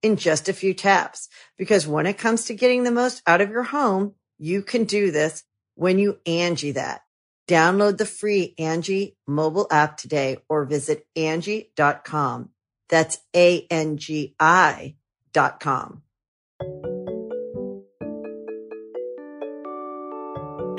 in just a few taps. Because when it comes to getting the most out of your home, you can do this when you Angie that. Download the free Angie mobile app today or visit Angie.com. That's ANGI.com.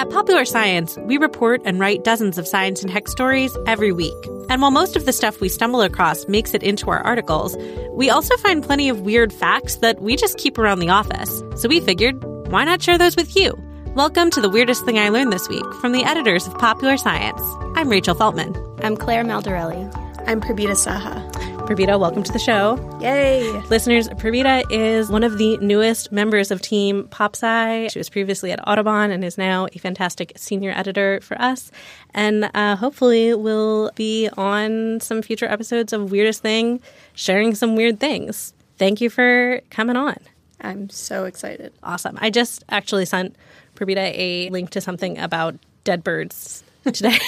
At Popular Science, we report and write dozens of science and tech stories every week. And while most of the stuff we stumble across makes it into our articles, we also find plenty of weird facts that we just keep around the office. So we figured, why not share those with you? Welcome to The Weirdest Thing I Learned This Week from the editors of Popular Science. I'm Rachel Feltman. I'm Claire Maldarelli. I'm Prabita Saha. Prabita, welcome to the show. Yay! Listeners, Prabita is one of the newest members of Team PopSci. She was previously at Audubon and is now a fantastic senior editor for us. And hopefully will be on some future episodes of Weirdest Thing, sharing some weird things. Thank you for coming on. I'm so excited. Awesome. I just actually sent Prabita a link to something about dead birds today.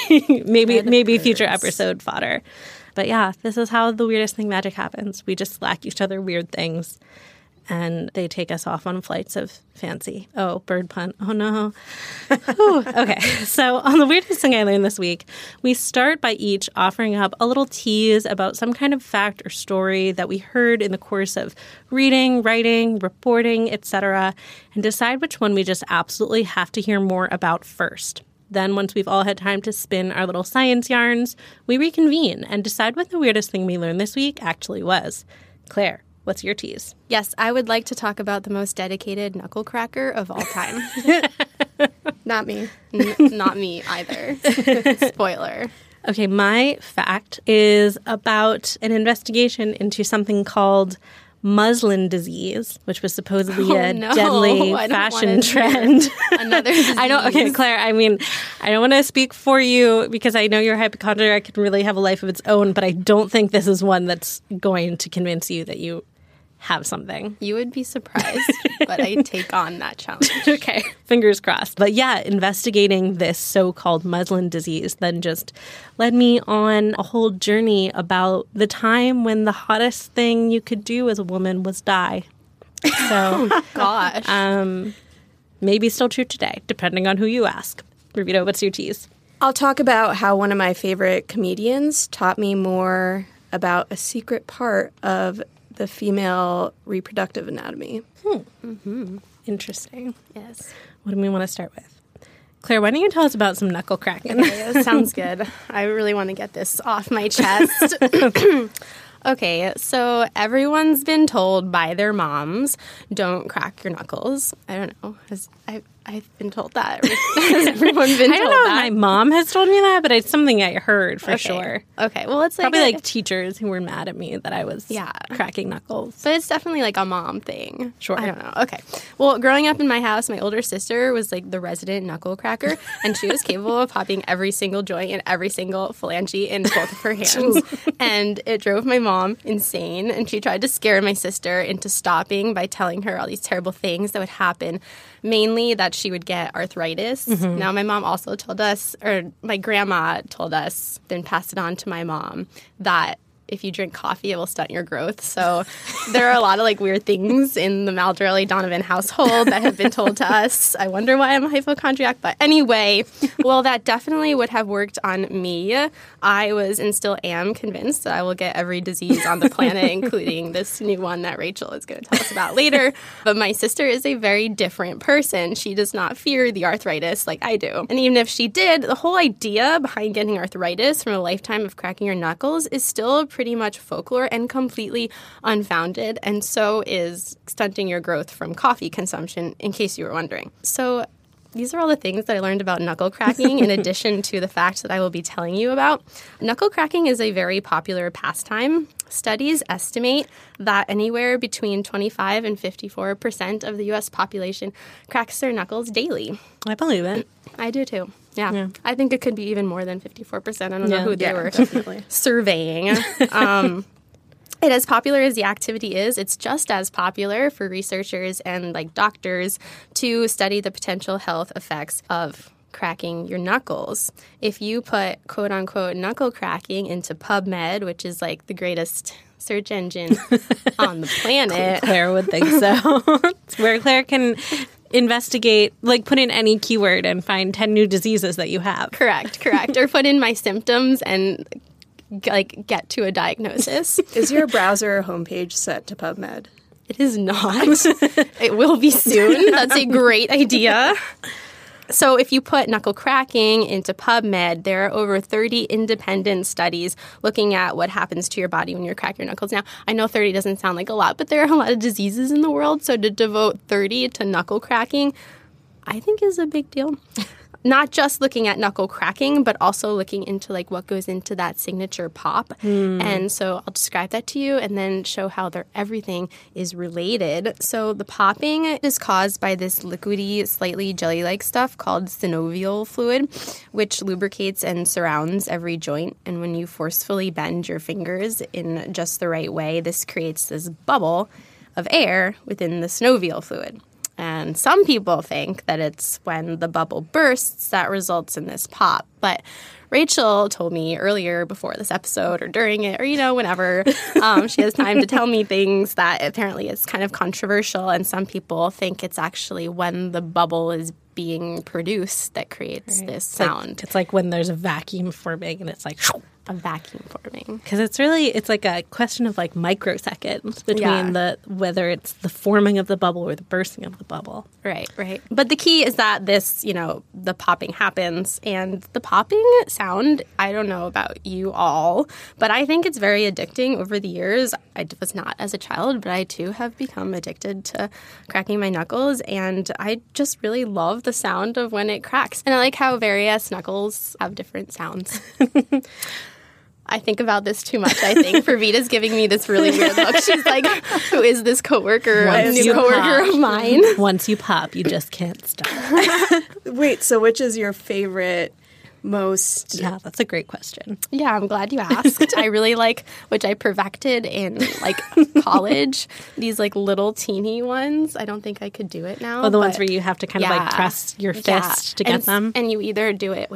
maybe birds. Future episode fodder. But yeah, this is how the weirdest thing magic happens. We just slack each other weird things, and they take us off on flights of fancy. Oh, bird pun. Oh, no. Okay. So on the weirdest thing I learned this week, we start by each offering up a little tease about some kind of fact or story that we heard in the course of reading, writing, reporting, etc., and decide which one we just absolutely have to hear more about first. Then, once we've all had time to spin our little science yarns, we reconvene and decide what the weirdest thing we learned this week actually was. Claire, what's your tease? Yes, I would like to talk about the most dedicated knuckle cracker of all time. Not me. Not me either. Spoiler. Okay, my fact is about an investigation into something called muslin disease, which was supposedly a deadly fashion trend. Another disease. Claire, I don't want to speak for you because I know your hypochondriac can really have a life of its own, but I don't think this is one that's going to convince you that you have something. You would be surprised, but I take on that challenge. Okay, fingers crossed. But yeah, investigating this so-called muslin disease then just led me on a whole journey about the time when the hottest thing you could do as a woman was die. So, gosh. Maybe still true today, depending on who you ask. Rubito, what's your tease? I'll talk about how one of my favorite comedians taught me more about a secret part of the female reproductive anatomy. Mm-hmm. Interesting. Yes. What do we want to start with? Claire, why don't you tell us about some knuckle cracking? Okay, that sounds good. I really want to get this off my chest. Okay, so everyone's been told by their moms, don't crack your knuckles. I don't know. I've been told that. Has everyone been told that? I don't know if my mom has told me that, but it's something I heard for sure. Okay, well, it's like probably teachers who were mad at me that I was cracking knuckles. But it's definitely like a mom thing. Sure. I don't know. Okay. Well, growing up in my house, my older sister was like the resident knuckle cracker, and she was capable of popping every single joint and every single phalange in both of her hands. And it drove my mom insane, and she tried to scare my sister into stopping by telling her all these terrible things that would happen, mainly that that she would get arthritis. Mm-hmm. Now, my mom also told us, or my grandma told us, then passed it on to my mom, that if you drink coffee, it will stunt your growth. So there are a lot of like weird things in the Maldarelli-Donovan household that have been told to us. I wonder why I'm a hypochondriac. But anyway, well, that definitely would have worked on me. I was and still am convinced that I will get every disease on the planet, including this new one that Rachel is going to tell us about later. But my sister is a very different person. She does not fear the arthritis like I do. And even if she did, the whole idea behind getting arthritis from a lifetime of cracking your knuckles is still pretty much folklore and completely unfounded, and so is stunting your growth from coffee consumption, in case you were wondering. So these are all the things that I learned about knuckle cracking, in addition to the fact that I will be telling you about. Knuckle cracking is a very popular pastime. Studies estimate that anywhere between 25 and 54% of the U.S. population cracks their knuckles daily. I believe it. I do, too. Yeah. I think it could be even more than 54%. I don't know who they were surveying. And as popular as the activity is, it's just as popular for researchers and like doctors to study the potential health effects of cracking your knuckles. If you put quote-unquote knuckle cracking into PubMed, which is like the greatest search engine on the planet. Claire would think so. It's where Claire can investigate, like put in any keyword and find 10 new diseases that you have. Correct. Or put in my symptoms and like get to a diagnosis. Is your browser homepage set to PubMed? It is not. It will be soon. That's a great idea. So if you put knuckle cracking into PubMed, there are over 30 independent studies looking at what happens to your body when you crack your knuckles. Now, I know 30 doesn't sound like a lot, but there are a lot of diseases in the world, so to devote 30 to knuckle cracking, I think is a big deal. Not just looking at knuckle cracking, but also looking into like what goes into that signature pop. And so I'll describe that to you and then show how everything is related. So the popping is caused by this liquidy, slightly jelly-like stuff called synovial fluid, which lubricates and surrounds every joint. And when you forcefully bend your fingers in just the right way, this creates this bubble of air within the synovial fluid. And some people think that it's when the bubble bursts that results in this pop. But Rachel told me earlier before this episode or during it or, whenever she has time to tell me things that apparently it's kind of controversial. And some people think it's actually when the bubble is being produced that creates this sound. It's like when there's a vacuum forming and it's like a vacuum forming. Because it's like a question of like microseconds between whether it's the forming of the bubble or the bursting of the bubble. Right. But the key is that this, the popping happens. And the popping sound, I don't know about you all, but I think it's very addicting over the years. I was not as a child, but I too have become addicted to cracking my knuckles. And I just really love the sound of when it cracks. And I like how various knuckles have different sounds. I think about this too much, I think. Pravita's giving me this really weird look. She's like, who is this coworker, a new coworker of mine? Once you pop, you just can't stop. Wait, so which is your favorite most? Yeah, that's a great question. Yeah, I'm glad you asked. I really like, which I perfected in like college, these like little teeny ones. I don't think I could do it now. Well, the ones where you have to kind of like press your fist to get them. And you either do it,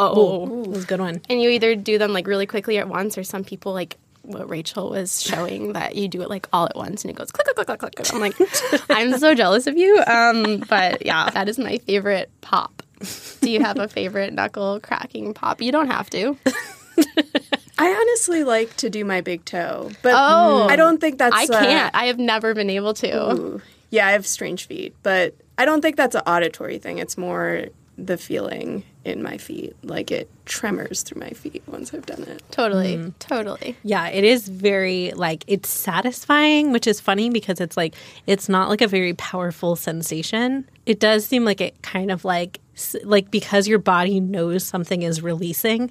Oh, that was a good one. And you either do them like really quickly at once, or some people like what Rachel was showing that you do it like all at once and it goes click, click, click, click, click. I'm like, I'm so jealous of you. But yeah, that is my favorite pop. Do you have a favorite knuckle cracking pop? You don't have to. I honestly like to do my big toe, but I don't think that's. I can't. I have never been able to. Ooh. Yeah, I have strange feet, but I don't think that's an auditory thing. It's more the feeling in my feet, like it tremors through my feet once I've done it. Totally. Yeah, it is very like it's satisfying, which is funny because it's like it's not like a very powerful sensation. It does seem like it kind of like because your body knows something is releasing,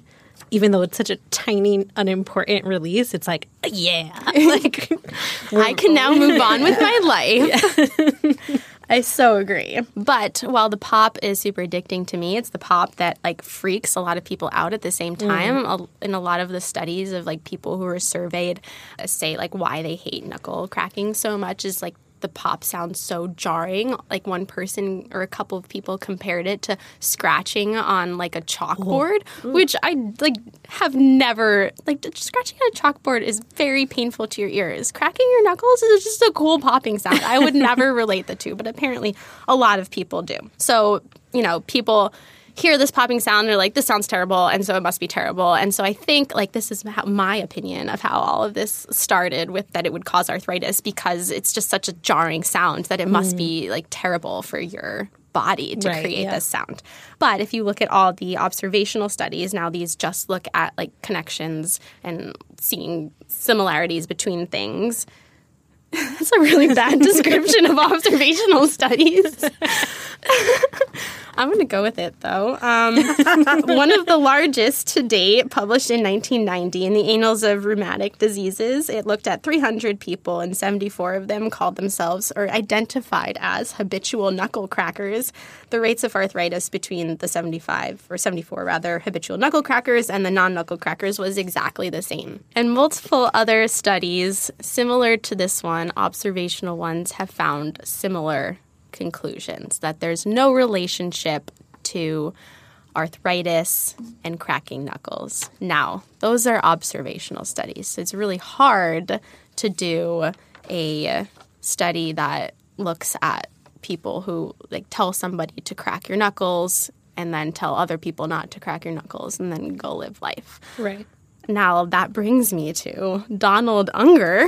even though it's such a tiny, unimportant release. It's like, yeah, like I can now move on with my life. Yeah. I so agree. But while the pop is super addicting to me, it's the pop that, like, freaks a lot of people out at the same time. In a lot of the studies of, like, people who are surveyed say, like, why they hate knuckle cracking so much is, like, the pop sounds so jarring. Like one person or a couple of people compared it to scratching on like a chalkboard, which I like have never, like scratching on a chalkboard is very painful to your ears. Cracking your knuckles is just a cool popping sound. I would never relate the two, but apparently a lot of people do. So, you know, people hear this popping sound and they're like, this sounds terrible, and so it must be terrible. And so I think, like, this is how, my opinion of how all of this started with that it would cause arthritis because it's just such a jarring sound that it must be, like, terrible for your body to create this sound. But if you look at all the observational studies, now these just look at, like, connections and seeing similarities between things. That's a really bad description of observational studies. I'm going to go with it, though. One of the largest to date, published in 1990 in the Annals of Rheumatic Diseases, it looked at 300 people, and 74 of them called themselves or identified as habitual knuckle crackers. The rates of arthritis between the 74 habitual knuckle crackers and the non-knuckle crackers was exactly the same. And multiple other studies similar to this one, observational ones, have found similar conclusions, that there's no relationship to arthritis and cracking knuckles. Now, those are observational studies, so it's really hard to do a study that looks at people who, like, tell somebody to crack your knuckles and then tell other people not to crack your knuckles and then go live life. Right. Now, that brings me to Donald Unger.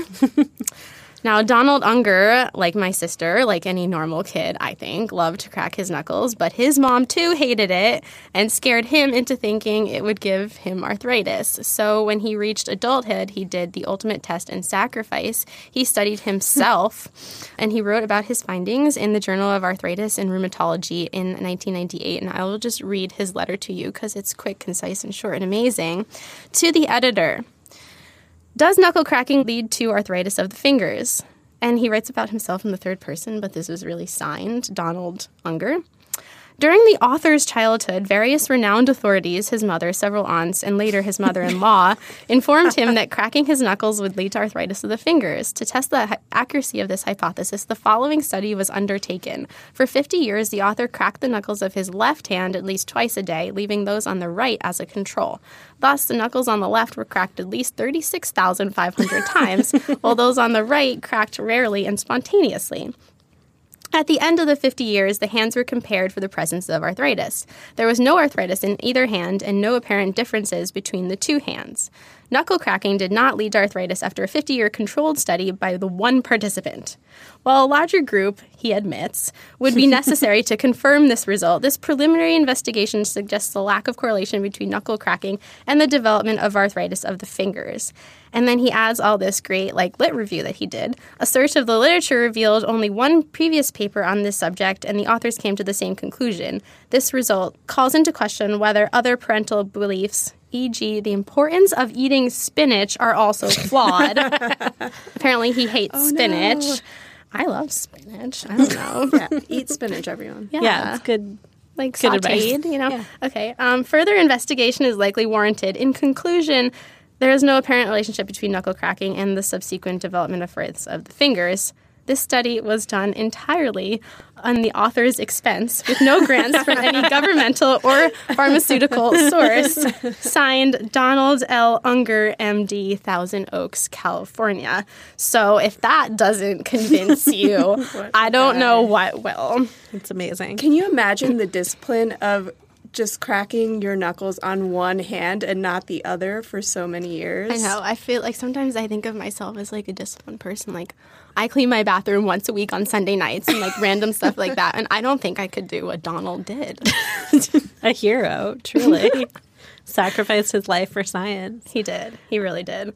Now, Donald Unger, like my sister, like any normal kid, I think, loved to crack his knuckles, but his mom, too, hated it and scared him into thinking it would give him arthritis. So when he reached adulthood, he did the ultimate test and sacrifice. He studied himself, and he wrote about his findings in the Journal of Arthritis and Rheumatology in 1998, and I will just read his letter to you because it's quick, concise, and short and amazing. To the editor. Does knuckle cracking lead to arthritis of the fingers? And he writes about himself in the third person, but this was really signed Donald Unger. During the author's childhood, various renowned authorities, his mother, several aunts, and later his mother-in-law, informed him that cracking his knuckles would lead to arthritis of the fingers. To test the accuracy of this hypothesis, the following study was undertaken. For 50 years, the author cracked the knuckles of his left hand at least twice a day, leaving those on the right as a control. Thus, the knuckles on the left were cracked at least 36,500 times, while those on the right cracked rarely and spontaneously. At the end of the 50 years, the hands were compared for the presence of arthritis. There was no arthritis in either hand and no apparent differences between the two hands. Knuckle cracking did not lead to arthritis after a 50-year controlled study by the one participant. While a larger group, he admits, would be necessary to confirm this result, this preliminary investigation suggests a lack of correlation between knuckle cracking and the development of arthritis of the fingers. And then he adds all this great, like, lit review that he did. A search of the literature revealed only one previous paper on this subject, and the authors came to the same conclusion. This result calls into question whether other parental beliefs, e.g., the importance of eating spinach, are also flawed. Apparently he hates spinach. No. I love spinach. I don't know. Yeah. Eat spinach, everyone. Yeah, it's good. Like good sauteed, advice. You know? Yeah. Okay. Further investigation is likely warranted. In conclusion, there is no apparent relationship between knuckle cracking and the subsequent development of arthritis of the fingers. This study was done entirely on the author's expense, with no grants from any governmental or pharmaceutical source. Signed, Donald L. Unger, MD, Thousand Oaks, California. So if that doesn't convince you, I don't know what will. It's amazing. Can you imagine the discipline of just cracking your knuckles on one hand and not the other for so many years? I know. I feel like sometimes I think of myself as, like, a disciplined person. Like, I clean my bathroom once a week on Sunday nights and, like, random stuff like that. And I don't think I could do what Donald did. A hero, truly. Sacrificed his life for science. He did. He really did.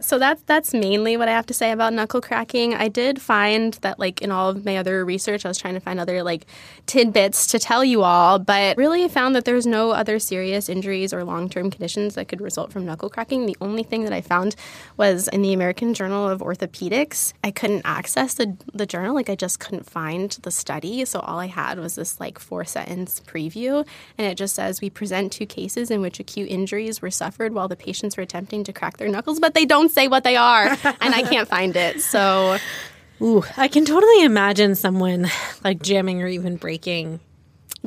So that's mainly what I have to say about knuckle cracking. I did find that, like, in all of my other research, I was trying to find other, like, tidbits to tell you all, but really found that there's no other serious injuries or long-term conditions that could result from knuckle cracking. The only thing that I found was in the American Journal of Orthopedics. I couldn't access the journal. Like, I just couldn't find the study. So all I had was this, like, 4-sentence preview, and it just says, we present two cases in which acute injuries were suffered while the patients were attempting to crack their knuckles, but they don't say what they are, and I can't find it. So Ooh, I can totally imagine someone like jamming or even breaking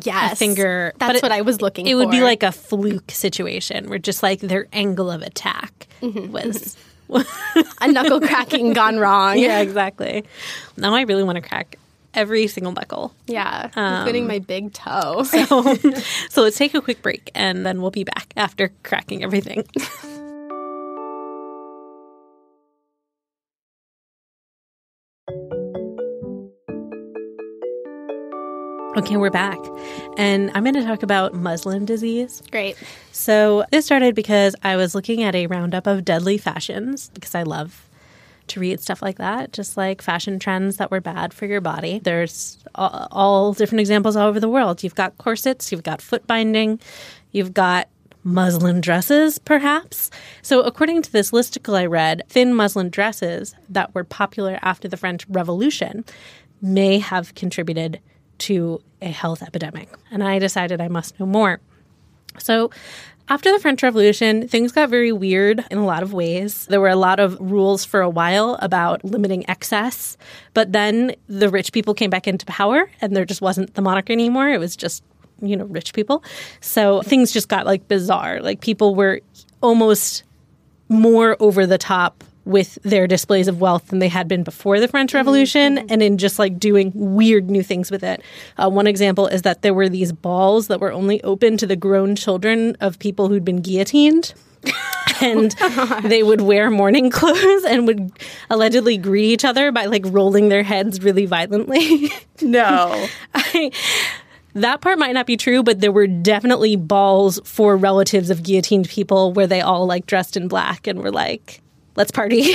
a finger. That's what I was looking for. It would be like a fluke situation where just like their angle of attack was a knuckle cracking gone wrong. Yeah, exactly. Now I really want to crack every single knuckle. Yeah, including my big toe. So let's take a quick break and then we'll be back after cracking everything. Okay, we're back. And I'm going to talk about muslin disease. Great. So this started because I was looking at a roundup of deadly fashions because I love to read stuff like that, just like fashion trends that were bad for your body. There's all different examples all over the world. You've got corsets, you've got foot binding, you've got muslin dresses, perhaps. So according to this listicle I read, thin muslin dresses that were popular after the French Revolution may have contributed to a health epidemic. And I decided I must know more. So after the French Revolution, things got very weird in a lot of ways. There were a lot of rules for a while about limiting excess, but then the rich people came back into power and there just wasn't the monarch anymore. It was just, you know, rich people. So things just got like bizarre. Like people were almost more over the top with their displays of wealth than they had been before the French Revolution, and in just like doing weird new things with it. One example is that there were these balls that were only open to the grown children of people who'd been guillotined. And they would wear mourning clothes and would allegedly greet each other by like rolling their heads really violently. No. That part might not be true, but there were definitely balls for relatives of guillotined people where they all like dressed in black and were like, let's party.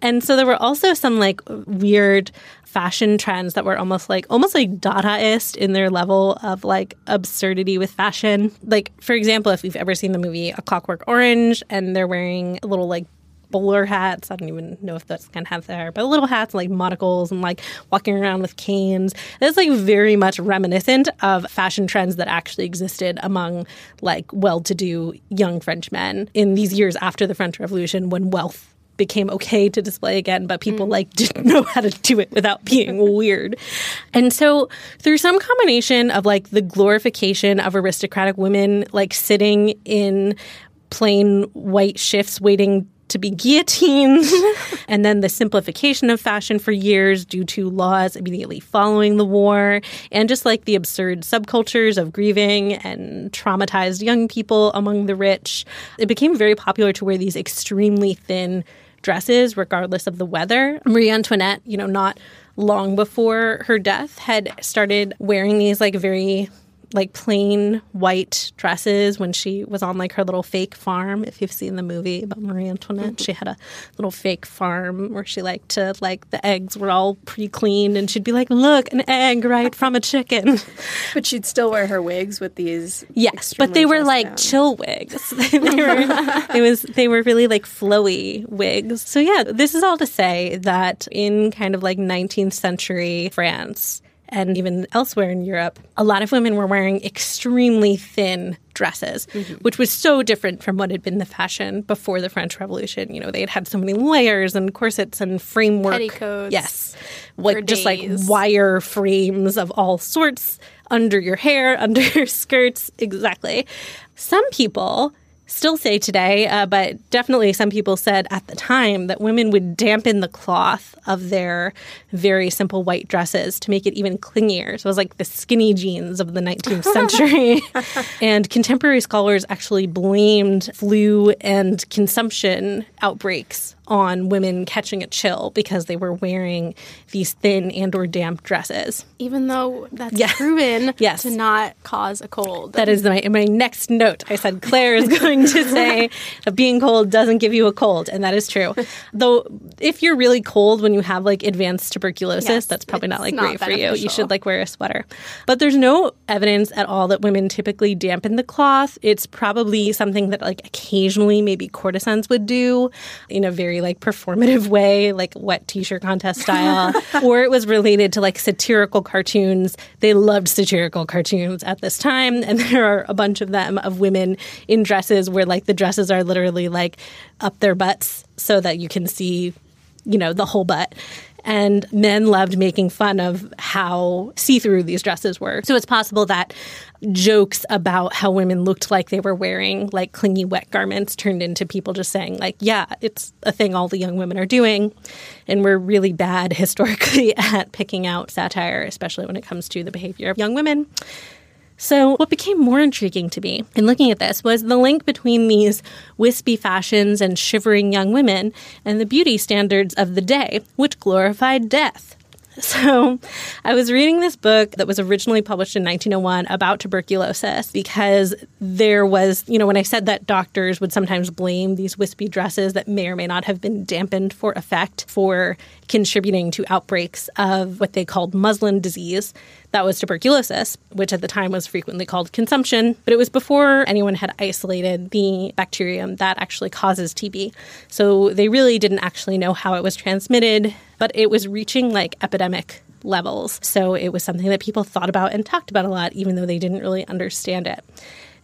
And so there were also some like weird fashion trends that were almost like Dadaist in their level of like absurdity with fashion. Like, for example, if you've ever seen the movie A Clockwork Orange and they're wearing little like bowler hats. I don't even know if that's kind of hat there, but little hats and like monocles and like walking around with canes. That's like very much reminiscent of fashion trends that actually existed among like well-to-do young French men in these years after the French Revolution when wealth became okay to display again, but people like didn't know how to do it without being weird. And so through some combination of like the glorification of aristocratic women like sitting in plain white shifts waiting to be guillotined, and then the simplification of fashion for years due to laws immediately following the war, and just like the absurd subcultures of grieving and traumatized young people among the rich, it became very popular to wear these extremely thin dresses regardless of the weather. Marie Antoinette, you know, not long before her death, had started wearing these like very like plain white dresses when she was on like her little fake farm. If you've seen the movie about Marie Antoinette, she had a little fake farm where she liked to like the eggs were all pre-cleaned and she'd be like, look, an egg right from a chicken. But she'd still wear her wigs with these. Yes, but they were like chill wigs. They were really like flowy wigs. So yeah, this is all to say that in kind of like 19th century France, and even elsewhere in Europe, a lot of women were wearing extremely thin dresses, which was so different from what had been the fashion before the French Revolution. You know, they had had so many layers and corsets and framework. Petticoats. Yes. Like, just like wire frames of all sorts under your hair, under your skirts. Exactly. Some people still say today, but definitely some people said at the time that women would dampen the cloth of their very simple white dresses to make it even clingier. So it was like the skinny jeans of the 19th century. And contemporary scholars actually blamed flu and consumption outbreaks on women catching a chill because they were wearing these thin and or damp dresses. Even though that's proven to not cause a cold. That is my next note. I said Claire is going to say that being cold doesn't give you a cold, and that is true. Though if you're really cold when you have like advanced tuberculosis, that's probably not like great for you. You should like wear a sweater. But there's no evidence at all that women typically dampen the cloth. It's probably something that like occasionally maybe courtesans would do in a very like performative way, like wet t-shirt contest style, or it was related to like satirical cartoons. They loved satirical cartoons at this time, and there are a bunch of them of women in dresses where like the dresses are literally like up their butts so that you can see, you know, the whole butt. And men loved making fun of how see-through these dresses were. So it's possible that jokes about how women looked like they were wearing like clingy wet garments turned into people just saying like, yeah, it's a thing all the young women are doing. And we're really bad historically at picking out satire, especially when it comes to the behavior of young women. So what became more intriguing to me in looking at this was the link between these wispy fashions and shivering young women and the beauty standards of the day, which glorified death. So I was reading this book that was originally published in 1901 about tuberculosis because there was, you know, when I said that doctors would sometimes blame these wispy dresses that may or may not have been dampened for effect for contributing to outbreaks of what they called muslin disease. That was tuberculosis, which at the time was frequently called consumption. But it was before anyone had isolated the bacterium that actually causes TB. So they really didn't actually know how it was transmitted, but it was reaching like epidemic levels. So it was something that people thought about and talked about a lot, even though they didn't really understand it.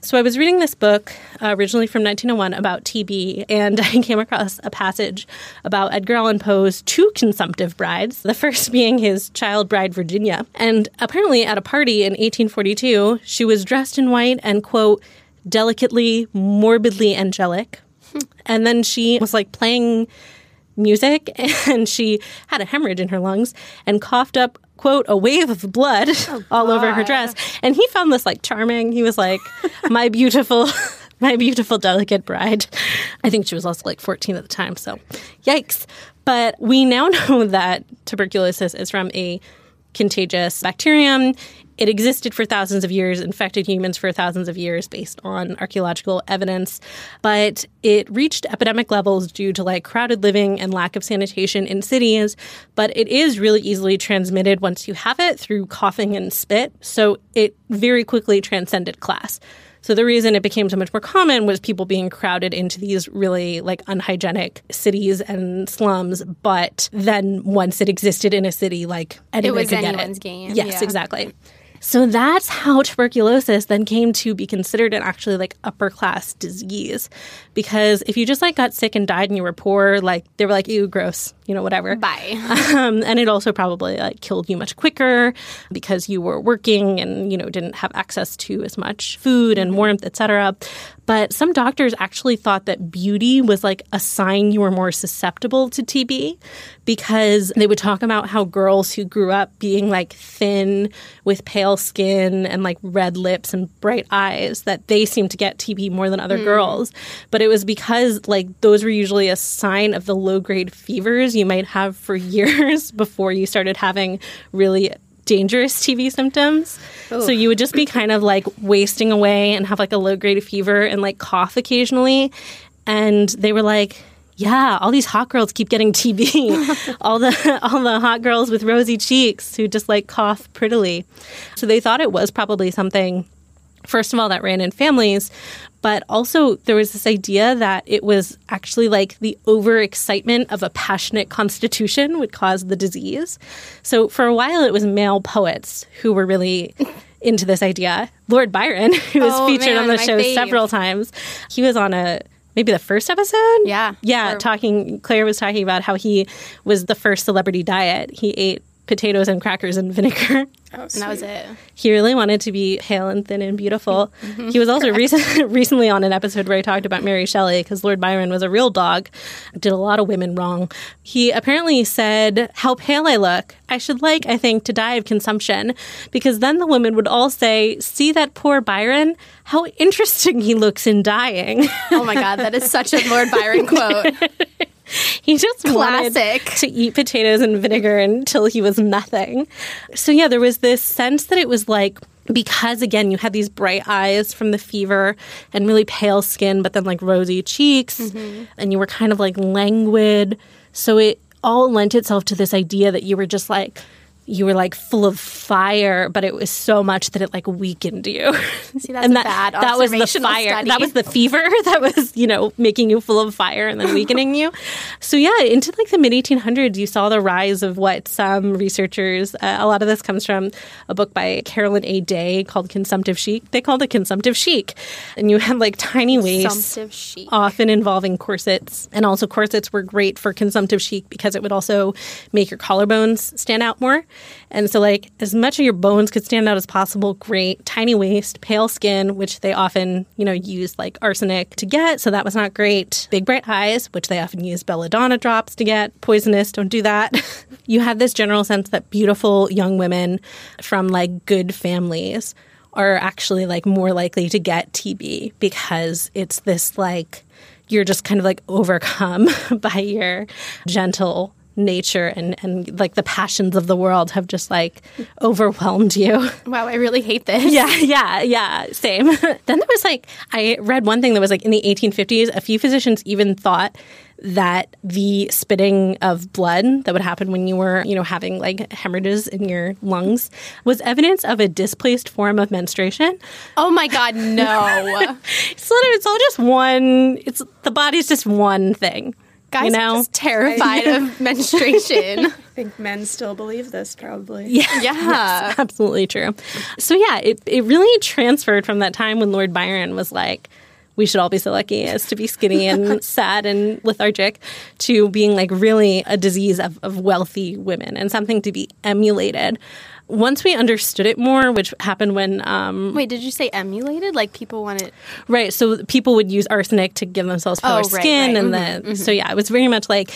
So I was reading this book originally from 1901 about TB, and I came across a passage about Edgar Allan Poe's two consumptive brides, the first being his child bride, Virginia. And apparently at a party in 1842, she was dressed in white and, quote, delicately, morbidly angelic. And then she was like playing music and she had a hemorrhage in her lungs and coughed up, quote, a wave of blood all over her dress. And he found this like charming. He was like, my beautiful, delicate bride. I think she was also like 14 at the time. So yikes. But we now know that tuberculosis is from a contagious bacterium. It existed for thousands of years, infected humans for thousands of years based on archaeological evidence. But it reached epidemic levels due to like crowded living and lack of sanitation in cities. But it is really easily transmitted once you have it through coughing and spit. So it very quickly transcended class. So the reason it became so much more common was people being crowded into these really like unhygienic cities and slums. But then once it existed in a city, like anyone could get it. It was anyone's game. Yes, yeah. Exactly. So that's how tuberculosis then came to be considered an actually like upper class disease, because if you just like got sick and died and you were poor, like they were like, ew, gross, you know, whatever. Bye. And it also probably like killed you much quicker because you were working and, you know, didn't have access to as much food and warmth, et cetera. But some doctors actually thought that beauty was like a sign you were more susceptible to TB, because they would talk about how girls who grew up being like thin with pale skin and like red lips and bright eyes, that they seemed to get TB more than other girls. But it was because like those were usually a sign of the low-grade fevers you might have for years before you started having really dangerous TB symptoms. Ooh. So you would just be kind of like wasting away and have like a low-grade fever and like cough occasionally. And they were like, yeah, all these hot girls keep getting TB. all the hot girls with rosy cheeks who just like cough prettily. So they thought it was probably something, first of all, that ran in families. But also there was this idea that it was actually like the overexcitement of a passionate constitution would cause the disease. So for a while it was male poets who were really into this idea. Lord Byron, who was featured on the show several times, he was on maybe the first episode? Yeah. Yeah, Claire was talking about how he was the first celebrity diet. He ate potatoes and crackers and vinegar. Oh, and that was it. He really wanted to be pale and thin and beautiful. Mm-hmm. He was also recently on an episode where he talked about Mary Shelley, because Lord Byron was a real dog, did a lot of women wrong. He apparently said, "How pale I look. I should like, I think, to die of consumption." Because then the women would all say, "See that poor Byron? How interesting he looks in dying." Oh my God, that is such a Lord Byron quote. He just wanted to eat potatoes and vinegar until he was nothing. So yeah, there was this sense that it was like, because again, you had these bright eyes from the fever and really pale skin, but then like rosy cheeks, and you were kind of like languid. So it all lent itself to this idea that you were just like, you were like full of fire, but it was so much that it like weakened you. See, that's a bad observational was the fire. Study. That was the fever that was, you know, making you full of fire and then weakening you. So yeah, into like the mid-1800s, you saw the rise of what some researchers, a lot of this comes from a book by Carolyn A. Day called Consumptive Chic. They called it Consumptive Chic. And you had like tiny waists, often involving corsets. And also corsets were great for Consumptive Chic because it would also make your collarbones stand out more. And so like as much of your bones could stand out as possible, great. Tiny waist, pale skin, which they often, you know, used like arsenic to get. So that was not great. Big bright eyes, which they often use belladonna drops to get. Poisonous, don't do that. You had this general sense that beautiful young women from like good families are actually like more likely to get TB because it's this like you're just kind of like overcome by your gentle nature and like the passions of the world have just like overwhelmed you. Wow, I really hate this. Yeah, same. Then there was like, I read one thing that was like in the 1850s, a few physicians even thought that the spitting of blood that would happen when you were, you know, having like hemorrhages in your lungs was evidence of a displaced form of menstruation. Oh my God, no. It's all just one, it's the body's just one thing. Guys are just terrified of menstruation. I think men still believe this, probably. Yeah. That's absolutely true. So yeah, it really transferred from that time when Lord Byron was like, we should all be so lucky as to be skinny and sad and lethargic, to being like really a disease of wealthy women and something to be emulated. Once we understood it more, which happened when... Wait, did you say emulated? Like people want it... Right. So people would use arsenic to give themselves paler skin. Right. And so yeah, it was very much like...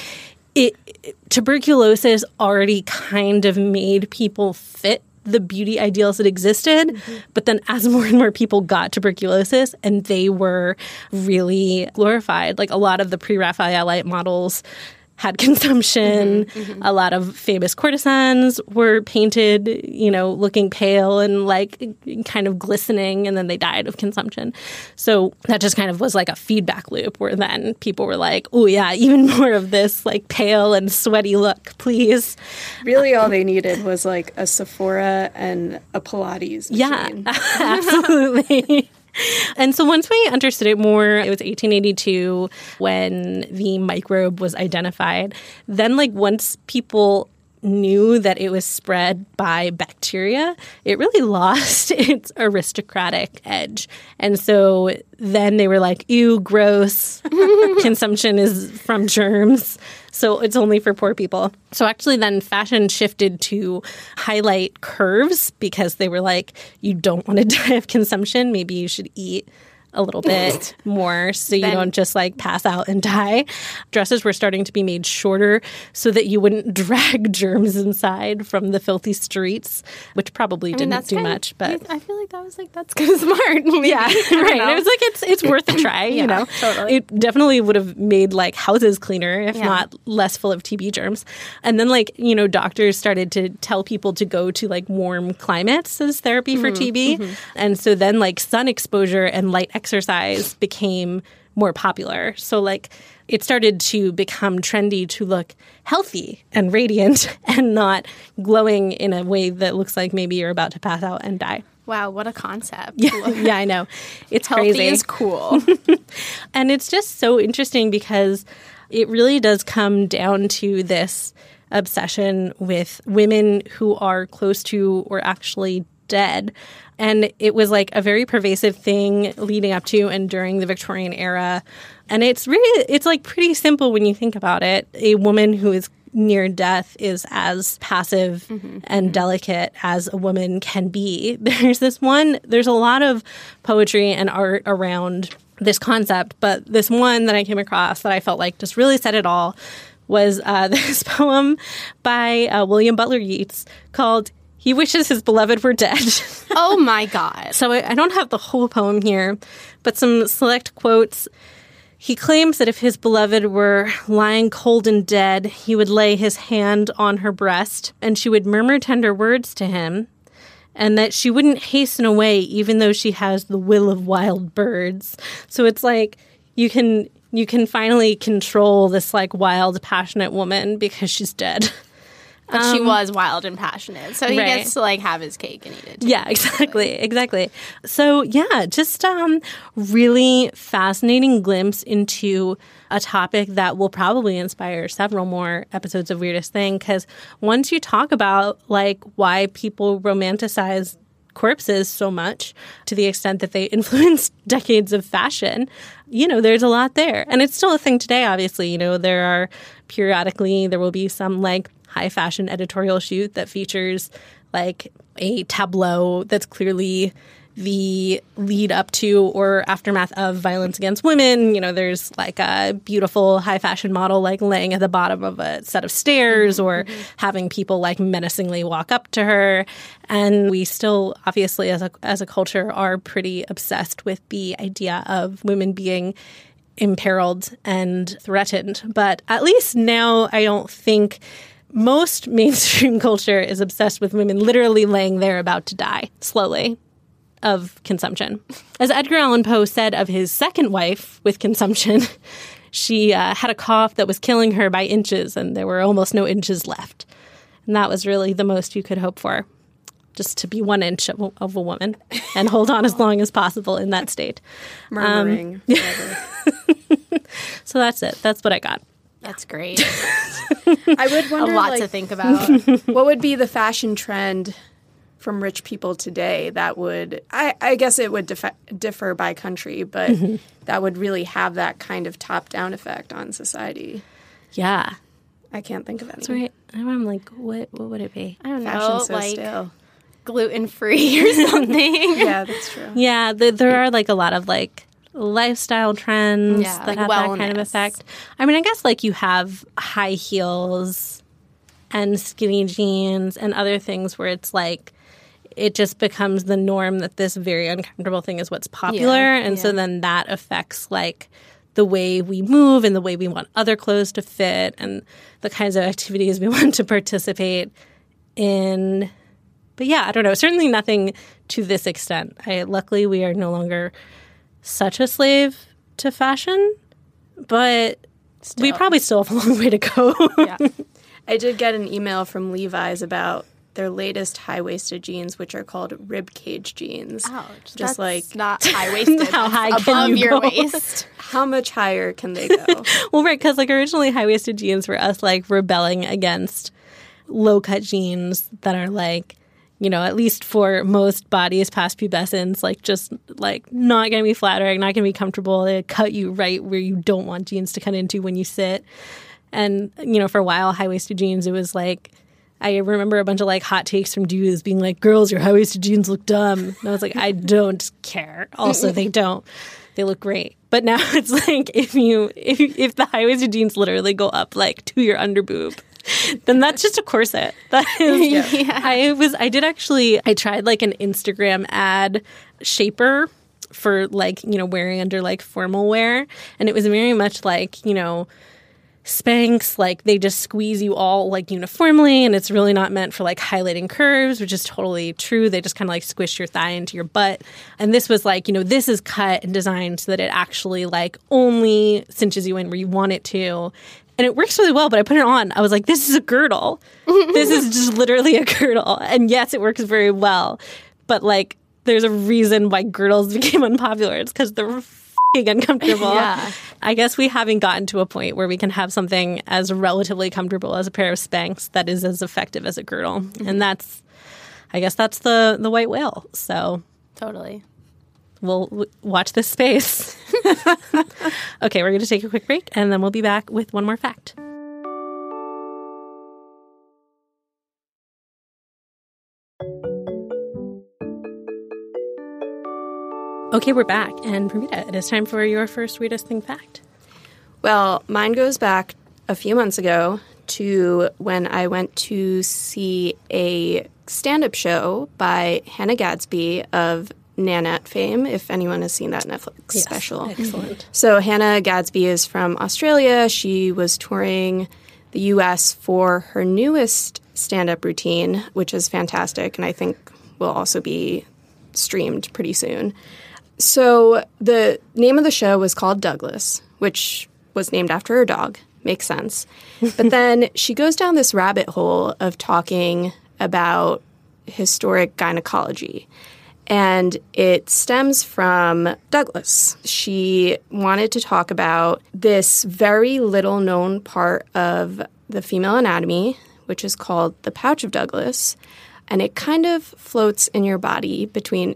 Tuberculosis already kind of made people fit the beauty ideals that existed. Mm-hmm. But then as more and more people got tuberculosis and they were really glorified, like a lot of the pre-Raphaelite models... had consumption. Mm-hmm, mm-hmm. A lot of famous courtesans were painted, you know, looking pale and like kind of glistening, and then they died of consumption. So that just kind of was like a feedback loop where then people were like, oh yeah, even more of this like pale and sweaty look, please. Really all they needed was like a Sephora and a Pilates machine. Yeah, absolutely. And so once we understood it more, it was 1882 when the microbe was identified. Then, like, once people knew that it was spread by bacteria, it really lost its aristocratic edge. And so then they were like, ew, gross. Consumption is from germs. So it's only for poor people. So actually then fashion shifted to highlight curves because they were like, you don't want to die of consumption. Maybe you should eat a little bit more so you don't just like pass out and die. Dresses were starting to be made shorter so that you wouldn't drag germs inside from the filthy streets, which probably didn't do much. But I feel like that was like, that's kind of smart. Maybe. Yeah, right. It was like, it's worth a try, you know. Totally. It definitely would have made like houses cleaner, if not less full of TB germs. And then like, you know, doctors started to tell people to go to like warm climates as therapy for TB. Mm-hmm. And so then like sun exposure and light exercise became more popular. So like it started to become trendy to look healthy and radiant and not glowing in a way that looks like maybe you're about to pass out and die. Wow, what a concept. Yeah, I know. It's healthy crazy. Healthy is cool. And it's just so interesting because it really does come down to this obsession with women who are close to or actually dead. And it was like a very pervasive thing leading up to and during the Victorian era. And it's like pretty simple when you think about it. A woman who is near death is as passive and delicate as a woman can be. There's a lot of poetry and art around this concept, but this one that I came across that I felt like just really said it all was this poem by William Butler Yeats called He Wishes His Beloved Were Dead. Oh, my God. So I don't have the whole poem here, but some select quotes. He claims that if his beloved were lying cold and dead, he would lay his hand on her breast, and she would murmur tender words to him, and that she wouldn't hasten away even though she has the will of wild birds. So it's like you can finally control this like wild, passionate woman because she's dead. But she was wild and passionate. So he gets to, like, have his cake and eat it too. Yeah, exactly. So, yeah, just really fascinating glimpse into a topic that will probably inspire several more episodes of Weirdest Thing. Because once you talk about, like, why people romanticize corpses so much to the extent that they influenced decades of fashion, you know, there's a lot there. And it's still a thing today, obviously. You know, there are periodically, there will be some, like, high fashion editorial shoot that features like a tableau that's clearly the lead up to or aftermath of violence against women. You know, there's like a beautiful high fashion model like laying at the bottom of a set of stairs or having people like menacingly walk up to her. And we still obviously as a culture are pretty obsessed with the idea of women being imperiled and threatened. But at least now I don't think most mainstream culture is obsessed with women literally laying there about to die slowly of consumption. As Edgar Allan Poe said of his second wife with consumption, she had a cough that was killing her by inches and there were almost no inches left. And that was really the most you could hope for, just to be 1 inch of a woman and hold on as long as possible in that state. Murmuring. So that's it. That's what I got. That's great. I would wonder, a lot to think about. What would be the fashion trend from rich people today that would, I guess it would differ by country, but that would really have that kind of top-down effect on society? Yeah. I can't think of any. That's right. I'm like, what would it be? I don't know. Fashion's so stale. Gluten-free or something. Yeah, that's true. Yeah, there are like a lot of like lifestyle trends that have wellness. That kind of effect. I mean, I guess like you have high heels and skinny jeans and other things where it's like it just becomes the norm that this very uncomfortable thing is what's popular. And so then that affects like the way we move and the way we want other clothes to fit and the kinds of activities we want to participate in. But yeah, I don't know. Certainly nothing to this extent. Luckily, we are no longer such a slave to fashion, but we probably still have a long way to go. Yeah. I did get an email from Levi's about their latest high-waisted jeans, which are called ribcage jeans. Ouch. Just like not high-waisted. How high can you go? Above your waist. How much higher can they go? Well, right, because like originally high-waisted jeans were us like rebelling against low-cut jeans that are like, you know, at least for most bodies past pubescence, like just like not going to be flattering, not going to be comfortable. They cut you right where you don't want jeans to cut into when you sit. And, you know, for a while, high-waisted jeans, it was like, I remember a bunch of like hot takes from dudes being like, girls, your high-waisted jeans look dumb. And I was like, I don't care. Also, they don't. They look great. But now it's like if the high-waisted jeans literally go up like to your underboob, then that's just a corset. That is, I tried like an Instagram ad shaper for like, you know, wearing under like formal wear. And it was very much like, you know, Spanx, like they just squeeze you all like uniformly and it's really not meant for like highlighting curves, which is totally true. They just kind of like squish your thigh into your butt. And this was like, you know, this is cut and designed so that it actually like only cinches you in where you want it to. And it works really well, but I put it on. I was like, this is a girdle. This is just literally a girdle. And yes, it works very well. But, like, there's a reason why girdles became unpopular. It's because they're f***ing uncomfortable. Yeah. I guess we haven't gotten to a point where we can have something as relatively comfortable as a pair of Spanx that is as effective as a girdle. And that's the white whale. So totally. We'll watch this space. Okay, we're going to take a quick break, and then we'll be back with one more fact. Okay, we're back. And Prabita, it is time for your first Weirdest Thing fact. Well, mine goes back a few months ago to when I went to see a stand-up show by Hannah Gadsby of Nanette fame, if anyone has seen that Netflix special. Excellent. So Hannah Gadsby is from Australia. She was touring the U.S. for her newest stand-up routine, which is fantastic, and I think will also be streamed pretty soon. So the name of the show was called Douglas, which was named after her dog, Makes sense. But then she goes down this rabbit hole of talking about historic gynecology. And it stems from Douglas. She wanted to talk about this very little known part of the female anatomy, which is called the pouch of Douglas. And it kind of floats in your body between...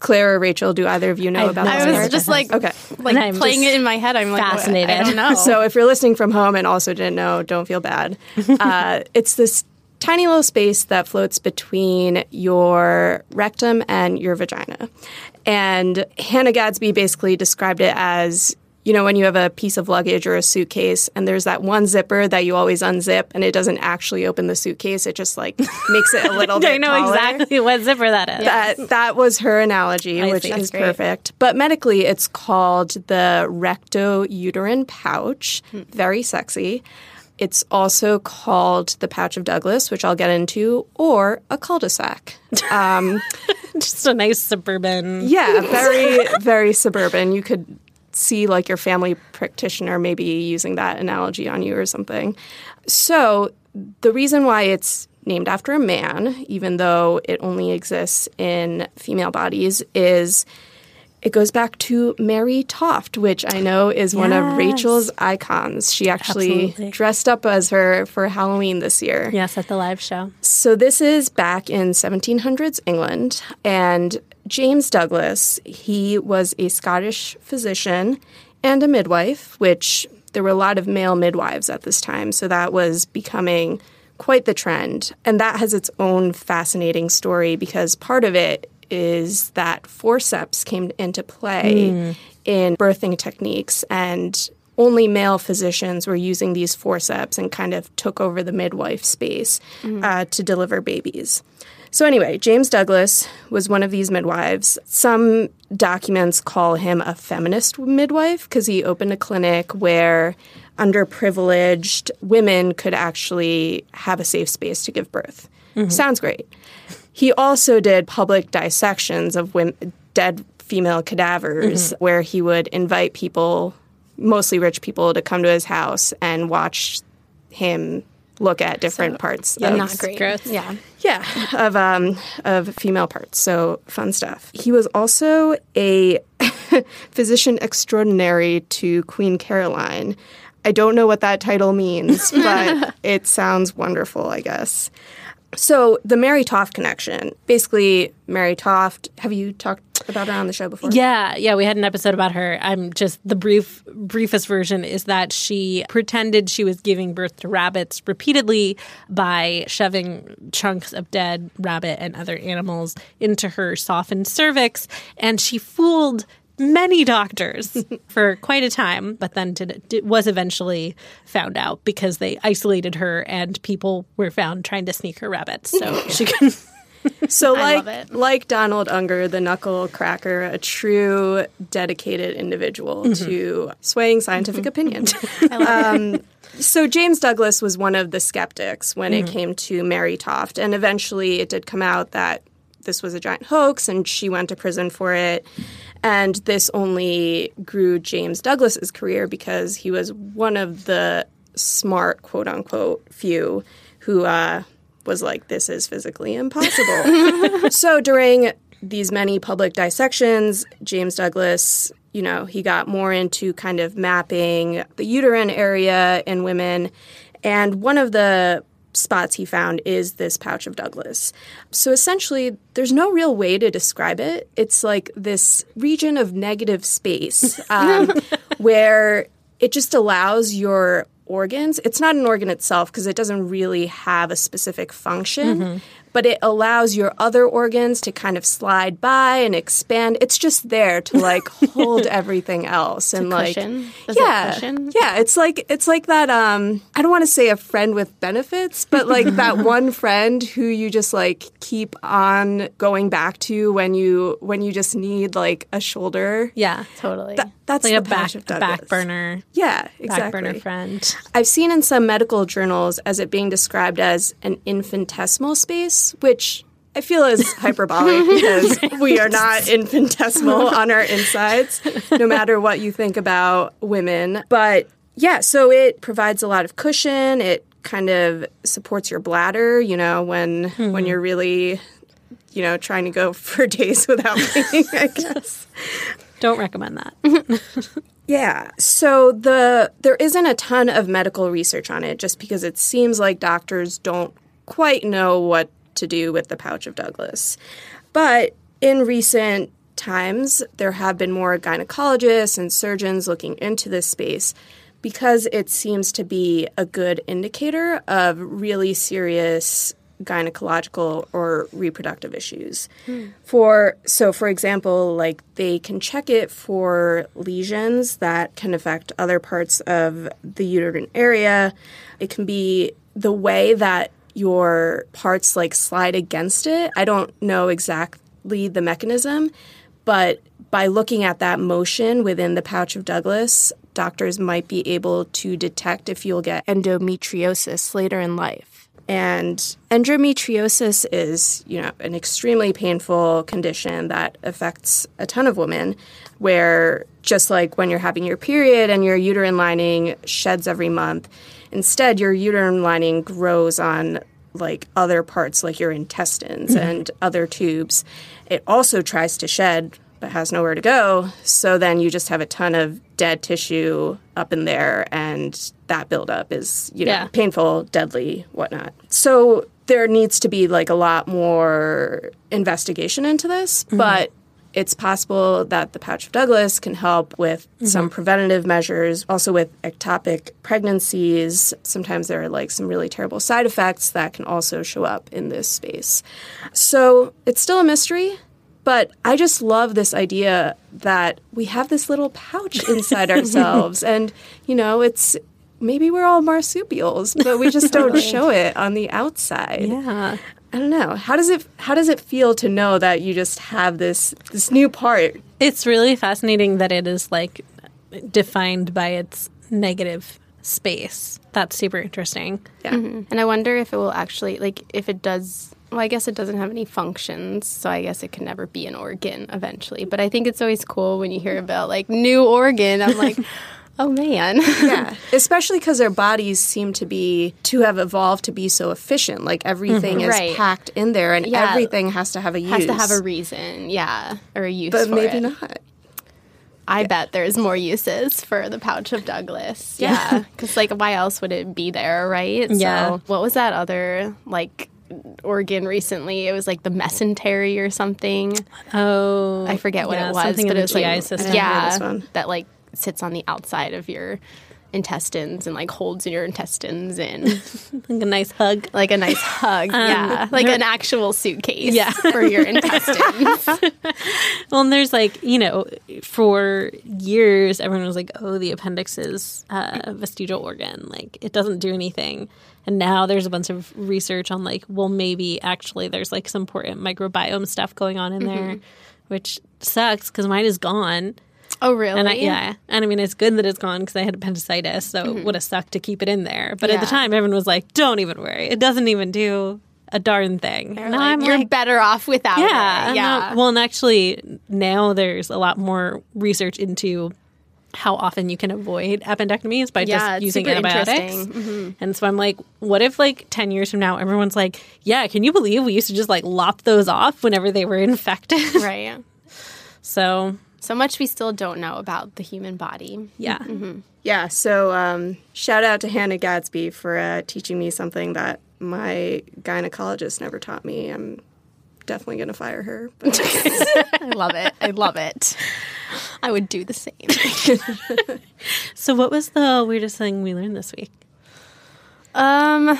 Claire or Rachel, do either of you know about this? I was just like playing it in my head. I'm fascinated. Like, I don't know. So if you're listening from home and also didn't know, don't feel bad. It's this tiny little space that floats between your rectum and your vagina. And Hannah Gadsby basically described it as, you know, when you have a piece of luggage or a suitcase and there's that one zipper that you always unzip and it doesn't actually open the suitcase. It just like makes it a little bit taller. I know exactly what zipper that is. That was her analogy, which is perfect. But medically, it's called the rectouterine pouch. Very sexy. It's also called the pouch of Douglas, which I'll get into, or a cul-de-sac. Just a nice suburban. Yeah, very, very suburban. You could see like your family practitioner maybe using that analogy on you or something. So the reason why it's named after a man, even though it only exists in female bodies, is it goes back to Mary Toft, which I know is one of Rachel's icons. She actually dressed up as her for Halloween this year. Yes, at the live show. So this is back in 1700s England, and James Douglas, he was a Scottish physician and a midwife, which there were a lot of male midwives at this time, so that was becoming quite the trend. And that has its own fascinating story because part of it is that forceps came into play in birthing techniques, and only male physicians were using these forceps and kind of took over the midwife space to deliver babies. So anyway, James Douglas was one of these midwives. Some documents call him a feminist midwife because he opened a clinic where underprivileged women could actually have a safe space to give birth. Mm-hmm. Sounds great. He also did public dissections of dead female cadavers where he would invite people, mostly rich people, to come to his house and watch him look at different parts of not great growth. Of female parts. So fun stuff. He was also a physician extraordinary to Queen Caroline. I don't know what that title means, but it sounds wonderful, I guess. So the Mary Toft connection. Basically, Mary Toft, have you talked about her on the show before? Yeah, we had an episode about her. I'm just the briefest version is that she pretended she was giving birth to rabbits repeatedly by shoving chunks of dead rabbit and other animals into her softened cervix, and she fooled many doctors for quite a time, but then was eventually found out because they isolated her and people were found trying to sneak her rabbits. So she can. So like Donald Unger, the knuckle cracker, a true dedicated individual to swaying scientific opinion. I love it. So James Douglas was one of the skeptics when it came to Mary Toft, and eventually it did come out that this was a giant hoax, and she went to prison for it. And this only grew James Douglas's career because he was one of the smart, quote-unquote, few who was like, this is physically impossible. So during these many public dissections, James Douglas, you know, he got more into kind of mapping the uterine area in women. And one of the spots he found is this pouch of Douglas. So essentially, there's no real way to describe it. It's like this region of negative space where it just allows your organs. It's not an organ itself because it doesn't really have a specific function, but it allows your other organs to kind of slide by and expand. It's just there to like hold everything else. And like, it's like that. I don't want to say a friend with benefits, but like that one friend who you just like keep on going back to when you just need like a shoulder. Yeah, totally. That's like a back burner. Yeah, exactly. Back burner friend. I've seen in some medical journals as it being described as an infinitesimal space, which I feel is hyperbolic because we are not infinitesimal on our insides, no matter what you think about women. But Yeah, so it provides a lot of cushion. It kind of supports your bladder, you know, when you're really, you know, trying to go for days without peeing, I guess. Don't recommend that. Yeah. So there isn't a ton of medical research on it just because it seems like doctors don't quite know what to do with the pouch of Douglas. But in recent times, there have been more gynecologists and surgeons looking into this space because it seems to be a good indicator of really serious gynecological or reproductive issues. For example, like they can check it for lesions that can affect other parts of the uterine area. It can be the way that your parts like slide against it. I don't know exactly the mechanism, but by looking at that motion within the pouch of Douglas, doctors might be able to detect if you'll get endometriosis later in life. And endometriosis is, you know, an extremely painful condition that affects a ton of women, where just like when you're having your period and your uterine lining sheds every month, instead your uterine lining grows on like other parts like your intestines and other tubes. It also tries to shed but has nowhere to go. So then you just have a ton of dead tissue up in there, and that buildup is, you know, painful, deadly, whatnot. So there needs to be like a lot more investigation into this, but it's possible that the pouch of Douglas can help with some preventative measures, also with ectopic pregnancies. Sometimes there are like some really terrible side effects that can also show up in this space. So it's still a mystery. But I just love this idea that we have this little pouch inside ourselves. And, you know, it's maybe we're all marsupials, but we just don't show it on the outside. Yeah. I don't know. How does it feel to know that you just have this new part? It's really fascinating that it is like defined by its negative space. That's super interesting. Yeah. And I wonder if it will actually, like, if it does. Well, I guess it doesn't have any functions, so I guess it can never be an organ eventually. But I think it's always cool when you hear about, like, new organ. I'm like, oh, man. Yeah, especially because our bodies seem to have evolved to be so efficient. Like, everything is packed in there, and everything has to have a use. Has to have a reason, or a use for it. But maybe not. I bet there's more uses for the pouch of Douglas. Yeah. Because, like, why else would it be there, right? Yeah. So what was that other, like, organ recently? It was like the mesentery or something. Oh, I forget what it was, but it was GI like system. That like sits on the outside of your intestines and like holds your intestines in. Like a nice hug. Like a nice hug. Like an actual suitcase for your intestines. Well, and there's like, you know, for years everyone was like, oh, the appendix is a vestigial organ. Like it doesn't do anything. And now there's a bunch of research on like, well, maybe actually there's like some important microbiome stuff going on in there, which sucks because mine is gone. Oh, really? And I mean, it's good that it's gone because I had appendicitis, so it would have sucked to keep it in there. But at the time, everyone was like, don't even worry. It doesn't even do a darn thing. Like, you're like, better off without it. Yeah. No, well, and actually now there's a lot more research into how often you can avoid appendectomies by just using antibiotics. And so I'm like, what if like 10 years from now, everyone's like, yeah, can you believe we used to just like lop those off whenever they were infected? Right. So much we still don't know about the human body. Yeah. Yeah. So shout out to Hannah Gadsby for teaching me something that my gynecologist never taught me. I'm definitely going to fire her. But. I love it. I love it. I would do the same. So what was the weirdest thing we learned this week? Oh,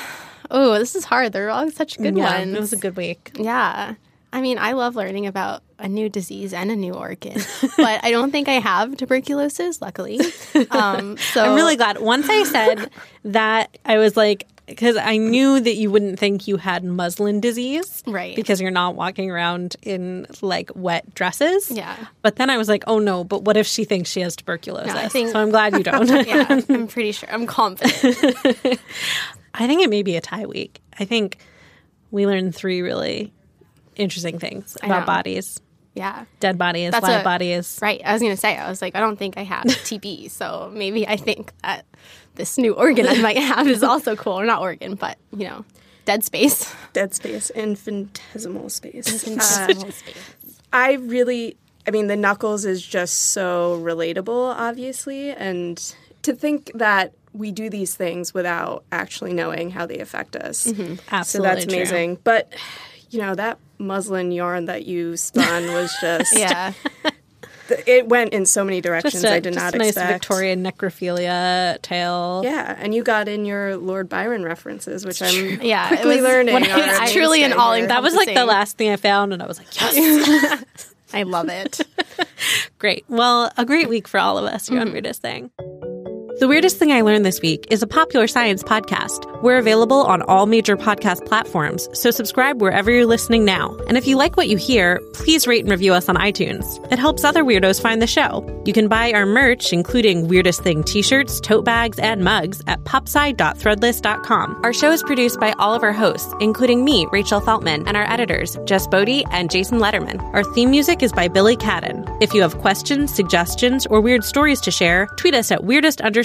this is hard. They're all such good ones. It was a good week. Yeah. I mean, I love learning about a new disease and a new organ, but I don't think I have tuberculosis, luckily. So I'm really glad. Once I said that, I was like, because I knew that you wouldn't think you had muslin disease. Right. Because you're not walking around in, like, wet dresses. Yeah. But then I was like, oh, no, but what if she thinks she has tuberculosis? No, so I'm glad you don't. Yeah, I'm pretty sure. I'm confident. I think it may be a tie week. I think we learned three really interesting things about bodies. Yeah. Dead body is live body is. Right. I was going to say, I was like, I don't think I have TB. So maybe I think that this new organ I might have is also cool. Or not organ, but, you know, dead space. Dead space. Infinitesimal space. Infinitesimal space. I mean, the knuckles is just so relatable, obviously. And to think that we do these things without actually knowing how they affect us. Mm-hmm. Absolutely. So that's amazing. True. But, you know, that muslin yarn that you spun was just... yeah. It went in so many directions I did not expect. Just a nice Victorian necrophilia tale. Yeah, and you got in your Lord Byron references, which I'm quickly learning. It's truly an all-encompassing. That was like the last thing I found, and I was like, yes! I love it. Great. Well, a great week for all of us here on Weirdest Thing. The Weirdest Thing I Learned This Week is a Popular Science podcast. We're available on all major podcast platforms, so subscribe wherever you're listening now. And if you like what you hear, please rate and review us on iTunes. It helps other weirdos find the show. You can buy our merch, including Weirdest Thing t-shirts, tote bags, and mugs at popsci.threadless.com. Our show is produced by all of our hosts, including me, Rachel Feltman, and our editors, Jess Bodie and Jason Letterman. Our theme music is by Billy Cadden. If you have questions, suggestions, or weird stories to share, tweet us at weirdest_thing.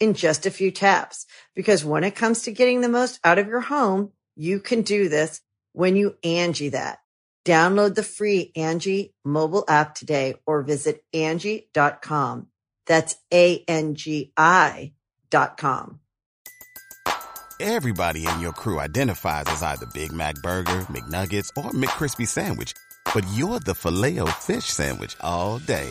in just a few taps. Because when it comes to getting the most out of your home, you can do this when you Angie that. Download the free Angie mobile app today or visit Angie.com. That's ANGI.com. Everybody in your crew identifies as either Big Mac Burger, McNuggets, or McCrispy Sandwich. But you're the Filet-O-Fish Sandwich all day.